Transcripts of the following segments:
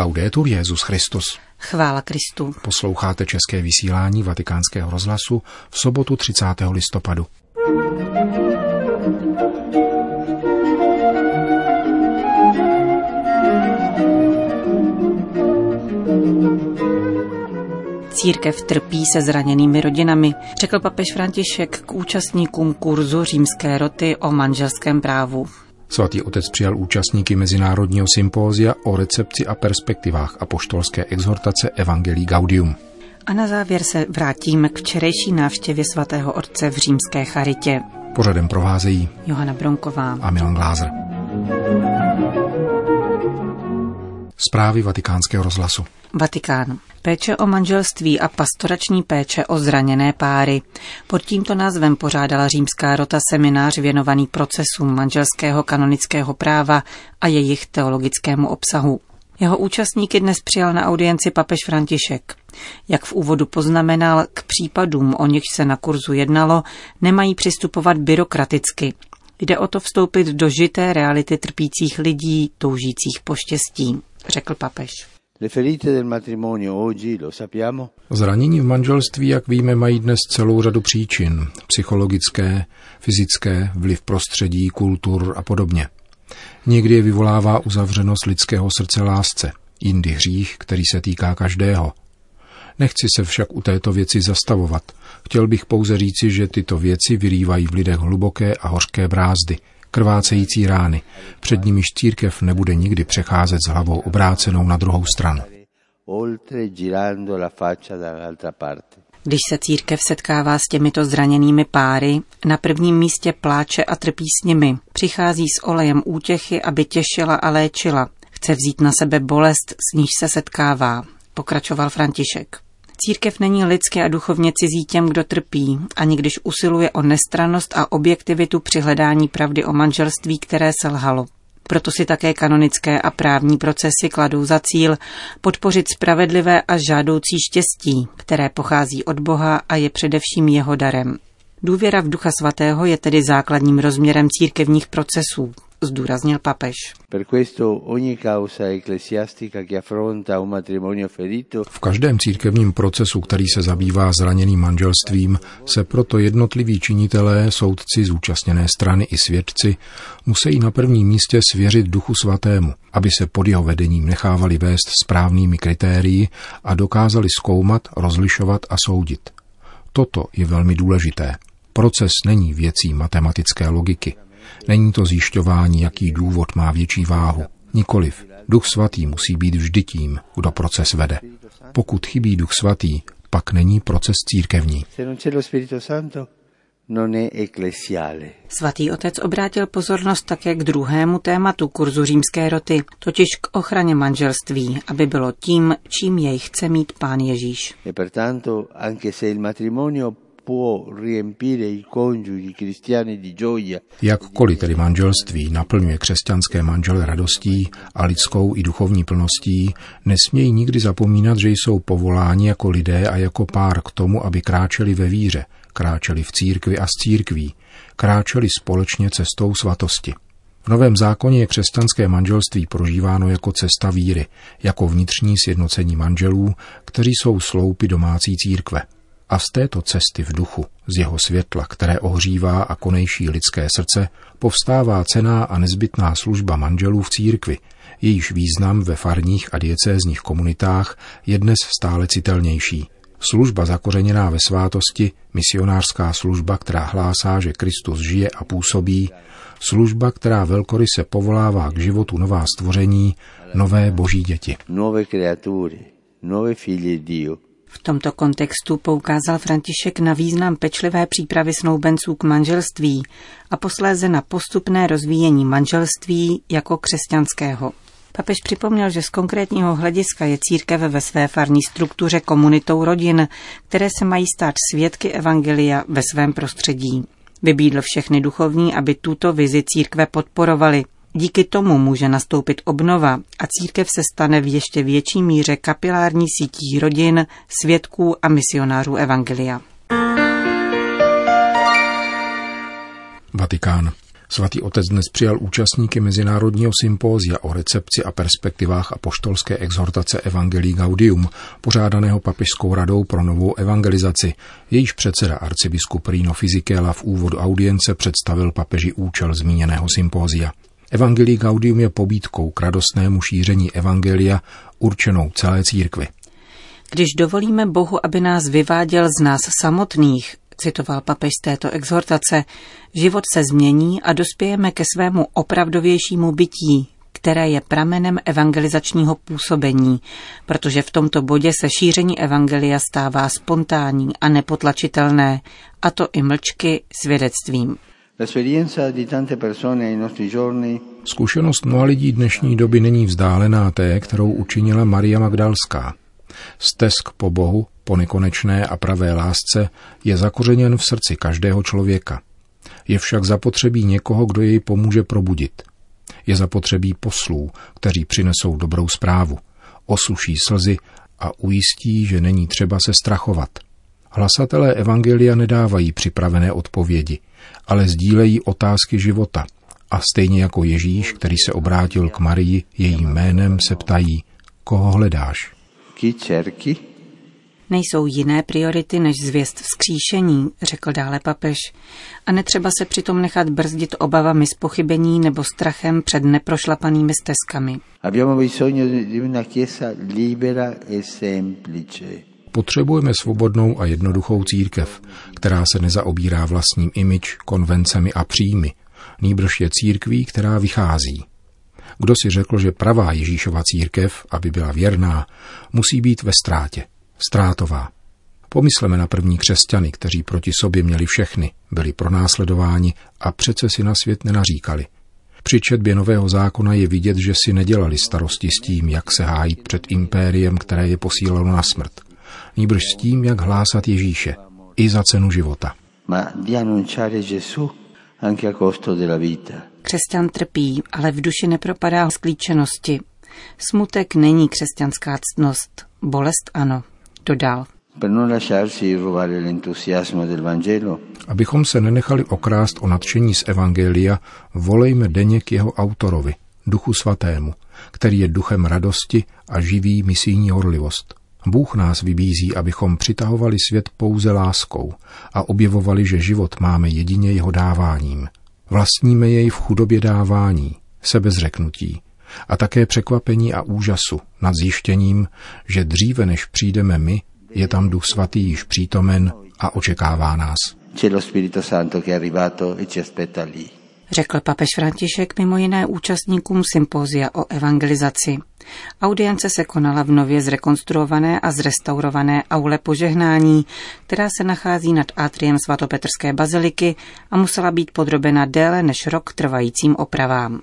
Laudetur Jesus Christus. Chvála Kristu. Posloucháte české vysílání Vatikánského rozhlasu v sobotu 30. listopadu. Církev trpí se zraněnými rodinami, řekl papež František k účastníkům kurzu Římské roty o manželském právu. Svatý otec přijal účastníky mezinárodního sympózia o recepci a perspektivách apoštolské exhortace Evangelii Gaudium. A na závěr se vrátíme k včerejší návštěvě svatého otce v římské charitě. Pořadem provázejí Johana Bronková a Milan Glázer. Zprávy Vatikánského rozhlasu. Vatikán. Péče o manželství a pastorační péče o zraněné páry. Pod tímto názvem pořádala Římská rota seminář věnovaný procesům manželského kanonického práva a jejich teologickému obsahu. Jeho účastníky dnes přijal na audienci papež František. Jak v úvodu poznamenal, k případům, o nichž se na kurzu jednalo, nemají přistupovat byrokraticky. Jde o to vstoupit do žité reality trpících lidí, toužících po štěstí, řekl papež. Zranění v manželství, jak víme, mají dnes celou řadu příčin. Psychologické, fyzické, vliv prostředí, kultur a podobně. Někdy je vyvolává uzavřenost lidského srdce lásce, jindy hřích, který se týká každého. Nechci se však u této věci zastavovat. Chtěl bych pouze říci, že tyto věci vyrývají v lidech hluboké a hořké brázdy, krvácející rány, před nimiž církev nebude nikdy přecházet s hlavou obrácenou na druhou stranu. Když se církev setkává s těmito zraněnými páry, na prvním místě pláče a trpí s nimi. Přichází s olejem útěchy, aby těšila a léčila. Chce vzít na sebe bolest, s níž se setkává, pokračoval František. Církev není lidsky a duchovně cizí těm, kdo trpí, ani když usiluje o nestrannost a objektivitu při hledání pravdy o manželství, které selhalo. Proto si také kanonické a právní procesy kladou za cíl podpořit spravedlivé a žádoucí štěstí, které pochází od Boha a je především jeho darem. Důvěra v Ducha Svatého je tedy základním rozměrem církevních procesů, zdůraznil papež. V každém církevním procesu, který se zabývá zraněným manželstvím, se proto jednotliví činitelé, soudci, zúčastněné strany i svědci musí na prvním místě svěřit Duchu Svatému, aby se pod jeho vedením nechávali vést správnými kritérii a dokázali zkoumat, rozlišovat a soudit. Toto je velmi důležité. Proces není věcí matematické logiky. Není to zjišťování, jaký důvod má větší váhu. Nikoliv. Duch Svatý musí být vždy tím, kdo proces vede. Pokud chybí Duch Svatý, pak není proces církevní. Svatý otec obrátil pozornost také k druhému tématu kurzu Římské roty, totiž k ochraně manželství, aby bylo tím, čím jej chce mít Pán Ježíš. Jakkoliv tedy manželství naplňuje křesťanské manžele radostí a lidskou i duchovní plností, nesmějí nikdy zapomínat, že jsou povoláni jako lidé a jako pár k tomu, aby kráčeli ve víře, kráčeli v církvi a s církví, kráčeli společně cestou svatosti. V Novém zákoně je křesťanské manželství prožíváno jako cesta víry, jako vnitřní sjednocení manželů, kteří jsou sloupy domácí církve. A z této cesty v duchu, z jeho světla, které ohřívá a konejší lidské srdce, povstává cenná a nezbytná služba manželů v církvi, jejíž význam ve farních a diecézních komunitách je dnes stále citelnější. Služba zakořeněná ve svátosti, misionářská služba, která hlásá, že Kristus žije a působí, služba, která velkoryse povolává k životu nová stvoření, nové boží děti. V tomto kontextu poukázal František na význam pečlivé přípravy snoubenců k manželství a posléze na postupné rozvíjení manželství jako křesťanského. Papež připomněl, že z konkrétního hlediska je církev ve své farní struktuře komunitou rodin, které se mají stát svědky evangelia ve svém prostředí. Vybídl všechny duchovní, aby tuto vizi církve podporovali. Díky tomu může nastoupit obnova a církev se stane v ještě větší míře kapilární sítí rodin, svědků a misionářů evangelia. Vatikán. Svatý otec dnes přijal účastníky mezinárodního sympózia o recepci a perspektivách apoštolské exhortace Evangelii Gaudium, pořádaného Papežskou radou pro novou evangelizaci. Jejíž předseda arcibiskup Rino Fisichella v úvodu audience představil papeži účel zmíněného sympózia. Evangelii Gaudium je pobídkou k radostnému šíření evangelia určenou celé církvi. Když dovolíme Bohu, aby nás vyváděl z nás samotných, citoval papež z této exhortace, život se změní a dospějeme ke svému opravdovějšímu bytí, které je pramenem evangelizačního působení, protože v tomto bodě se šíření evangelia stává spontánní a nepotlačitelné, a to i mlčky svědectvím. Zkušenost mnoha lidí dnešní doby není vzdálená té, kterou učinila Maria Magdalská. Stesk po Bohu, po nekonečné a pravé lásce, je zakořeněn v srdci každého člověka. Je však zapotřebí někoho, kdo jej pomůže probudit. Je zapotřebí poslů, kteří přinesou dobrou zprávu, osuší slzy a ujistí, že není třeba se strachovat. Hlasatelé evangelia nedávají připravené odpovědi, ale sdílejí otázky života a stejně jako Ježíš, který se obrátil k Marii, jejím jménem se ptají, koho hledáš? Nejsou jiné priority než zvěst vzkříšení, řekl dále papež, a netřeba se přitom nechat brzdit obavami z pochybení nebo strachem před neprošlapanými stezkami. Potřebujeme svobodnou a jednoduchou církev, která se nezaobírá vlastním image, konvencemi a příjmy, nýbrž je církví, která vychází. Kdo si řekl, že pravá Ježíšova církev, aby byla věrná, musí být ve ztrátě, ztrátová. Pomysleme na první křesťany, kteří proti sobě měli všechny, byli pronásledováni a přece si na svět nenaříkali. Při četbě nového zákona je vidět, že si nedělali starosti s tím, jak se hájit před impériem, které je posílalo na smrt. Nýbrž s tím, jak hlásat Ježíše, i za cenu života. Křesťan trpí, ale v duši nepropadá sklíčenosti. Smutek není křesťanská ctnost, bolest ano, dodal. Abychom se nenechali okrást o nadšení z evangelia, volejme denně k jeho autorovi, Duchu svatému, který je duchem radosti a živí misijní horlivost. Bůh nás vybízí, abychom přitahovali svět pouze láskou a objevovali, že život máme jedině jeho dáváním. Vlastníme jej v chudobě dávání, sebezřeknutí a také překvapení a úžasu nad zjištěním, že dříve než přijdeme my, je tam Duch Svatý již přítomen a očekává nás. Řekl papež František mimo jiné účastníkům sympózia o evangelizaci. Audience se konala v nově zrekonstruované a zrestaurované aule požehnání, která se nachází nad atriem svatopetrské baziliky a musela být podrobena déle než rok trvajícím opravám.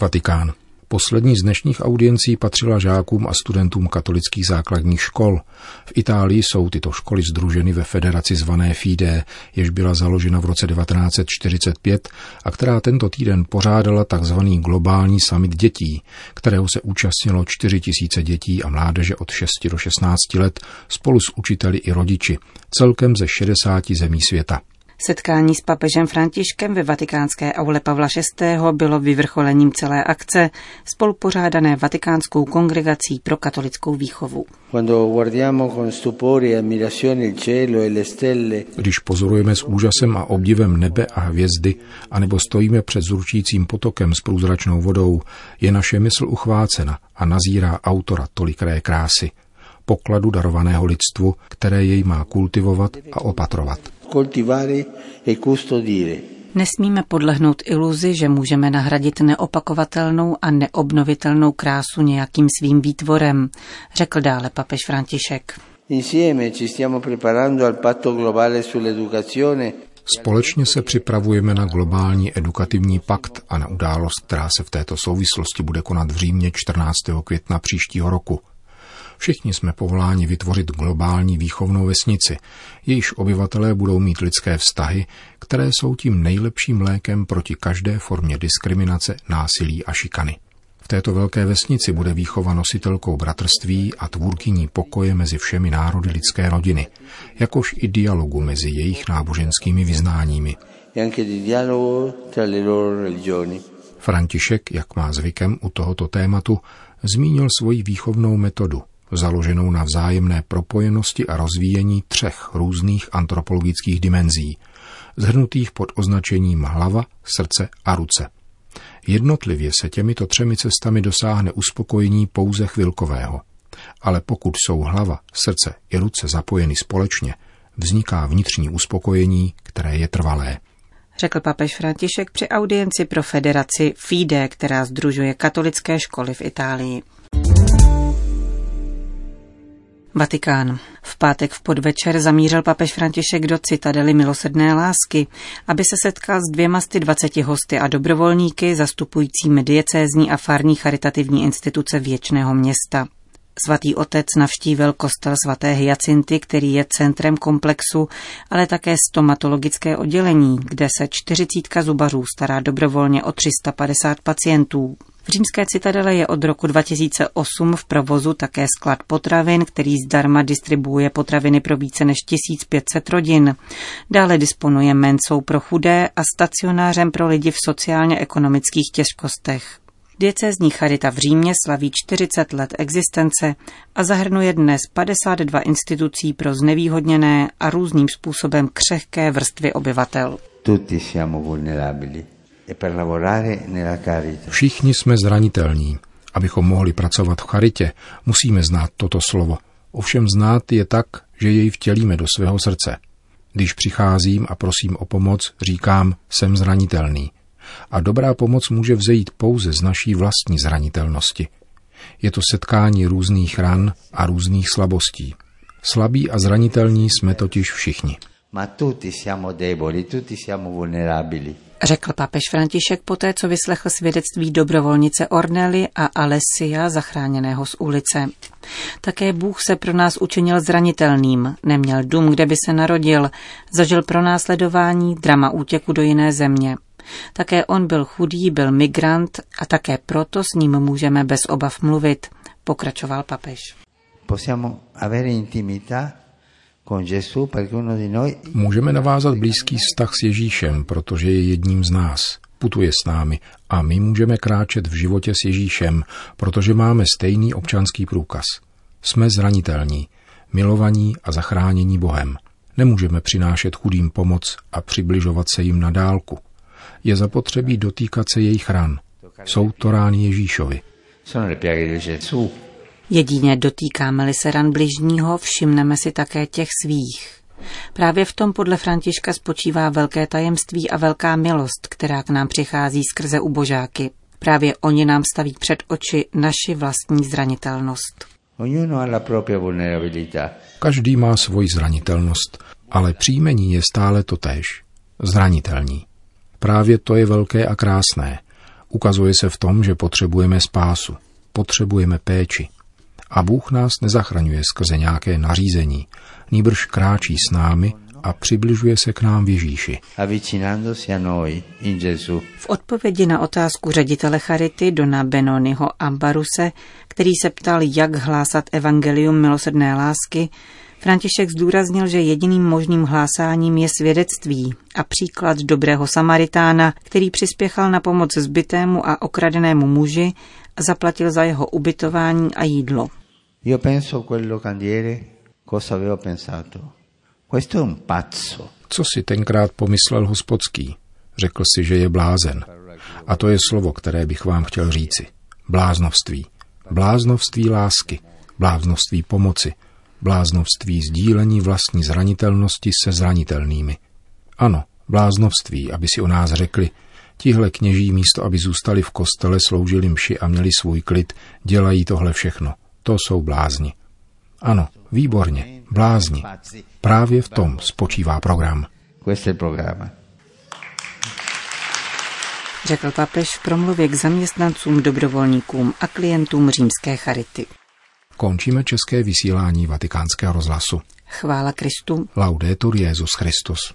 Vatikán. Poslední z dnešních audiencí patřila žákům a studentům katolických základních škol. V Itálii jsou tyto školy sdruženy ve federaci zvané FIDE, jež byla založena v roce 1945 a která tento týden pořádala tzv. Globální summit dětí, kterého se účastnilo 4000 dětí a mládeže od 6 do 16 let spolu s učiteli i rodiči, celkem ze 60 zemí světa. Setkání s papežem Františkem ve vatikánské aule Pavla VI. Bylo vyvrcholením celé akce, spolupořádané Vatikánskou kongregací pro katolickou výchovu. Když pozorujeme s úžasem a obdivem nebe a hvězdy, anebo stojíme před zručícím potokem s průzračnou vodou, je naše mysl uchvácena a nazírá autora tolikré krásy, pokladu darovaného lidstvu, které jej má kultivovat a opatrovat. Nesmíme podlehnout iluzi, že můžeme nahradit neopakovatelnou a neobnovitelnou krásu nějakým svým výtvorem, řekl dále papež František. Společně se připravujeme na globální edukativní pakt a na událost, která se v této souvislosti bude konat v Římě 14. května příštího roku. Všichni jsme povoláni vytvořit globální výchovnou vesnici, jejíž obyvatelé budou mít lidské vztahy, které jsou tím nejlepším lékem proti každé formě diskriminace, násilí a šikany. V této velké vesnici bude výchova nositelkou bratrství a tvůrkyní pokoje mezi všemi národy lidské rodiny, jakož i dialogu mezi jejich náboženskými vyznáními. František, jak má zvykem u tohoto tématu, zmínil svoji výchovnou metodu, založenou na vzájemné propojenosti a rozvíjení třech různých antropologických dimenzí, zhrnutých pod označením hlava, srdce a ruce. Jednotlivě se těmito třemi cestami dosáhne uspokojení pouze chvilkového, ale pokud jsou hlava, srdce i ruce zapojeny společně, vzniká vnitřní uspokojení, které je trvalé. Řekl papež František při audienci pro federaci FIDE, která sdružuje katolické školy v Itálii. Vatikán. V pátek v podvečer zamířil papež František do Citadely milosrdné lásky, aby se setkal s 220 hosty a dobrovolníky zastupujícími diecézní a farní charitativní instituce Věčného města. Svatý otec navštívil kostel svaté Hyacinty, který je centrem komplexu, ale také stomatologické oddělení, kde se 40 zubařů stará dobrovolně o 350 pacientů. V římské Citadele je od roku 2008 v provozu také sklad potravin, který zdarma distribuuje potraviny pro více než 1500 rodin. Dále disponuje mencou pro chudé a stacionářem pro lidi v sociálně-ekonomických těžkostech. Diecézní charita v Římě slaví 40 let existence a zahrnuje dnes 52 institucí pro znevýhodněné a různým způsobem křehké vrstvy obyvatel. Všichni jsme zranitelní. Abychom mohli pracovat v charitě, musíme znát toto slovo. Ovšem znát je tak, že jej vtělíme do svého srdce. Když přicházím a prosím o pomoc, říkám, jsem zranitelný. A dobrá pomoc může vzejít pouze z naší vlastní zranitelnosti. Je to setkání různých ran a různých slabostí. Slabí a zranitelní jsme totiž všichni. Řekl papež František poté, co vyslechl svědectví dobrovolnice Ornely a Alessia, zachráněného z ulice. Také Bůh se pro nás učinil zranitelným, neměl dům, kde by se narodil, zažil pronásledování, drama útěku do jiné země. Také on byl chudý, byl migrant a také proto s ním můžeme bez obav mluvit, pokračoval papež. Můžeme navázat blízký vztah s Ježíšem, protože je jedním z nás, putuje s námi a my můžeme kráčet v životě s Ježíšem, protože máme stejný občanský průkaz. Jsme zranitelní, milovaní a zachránění Bohem. Nemůžeme přinášet chudým pomoc a přibližovat se jim na dálku. Je zapotřebí dotýkat se jejich ran. Jsou to rány Ježíšovi. Jedině dotýkáme-li se ran bližního, všimneme si také těch svých. Právě v tom podle Františka spočívá velké tajemství a velká milost, která k nám přichází skrze ubožáky. Právě oni nám staví před oči naši vlastní zranitelnost. Každý má svoji zranitelnost, ale příjmení je stále totéž. Zranitelní. Právě to je velké a krásné. Ukazuje se v tom, že potřebujeme spásu, potřebujeme péči. A Bůh nás nezachraňuje skrze nějaké nařízení, nýbrž kráčí s námi a přibližuje se k nám v Ježíši. V odpovědi na otázku ředitele charity Dona Benoniho Ambaruse, který se ptal, jak hlásat evangelium milosrdné lásky, František zdůraznil, že jediným možným hlásáním je svědectví a příklad dobrého Samaritána, který přispěchal na pomoc zbitému a okradenému muži a zaplatil za jeho ubytování a jídlo. Co si tenkrát pomyslel hospodský? Řekl si, že je blázen. A to je slovo, které bych vám chtěl říci. Bláznovství. Bláznovství lásky. Bláznovství pomoci. Bláznovství sdílení vlastní zranitelnosti se zranitelnými. Ano, bláznovství, aby si o nás řekli, tihle kněží místo, aby zůstali v kostele, sloužili mši a měli svůj klid, dělají tohle všechno. To jsou blázni. Ano, výborně, blázni. Právě v tom spočívá program. Řekl papež v promluvě k zaměstnancům, dobrovolníkům a klientům římské charity. Končíme české vysílání Vatikánského rozhlasu. Chvála Kristu. Laudetur Jesus Christus.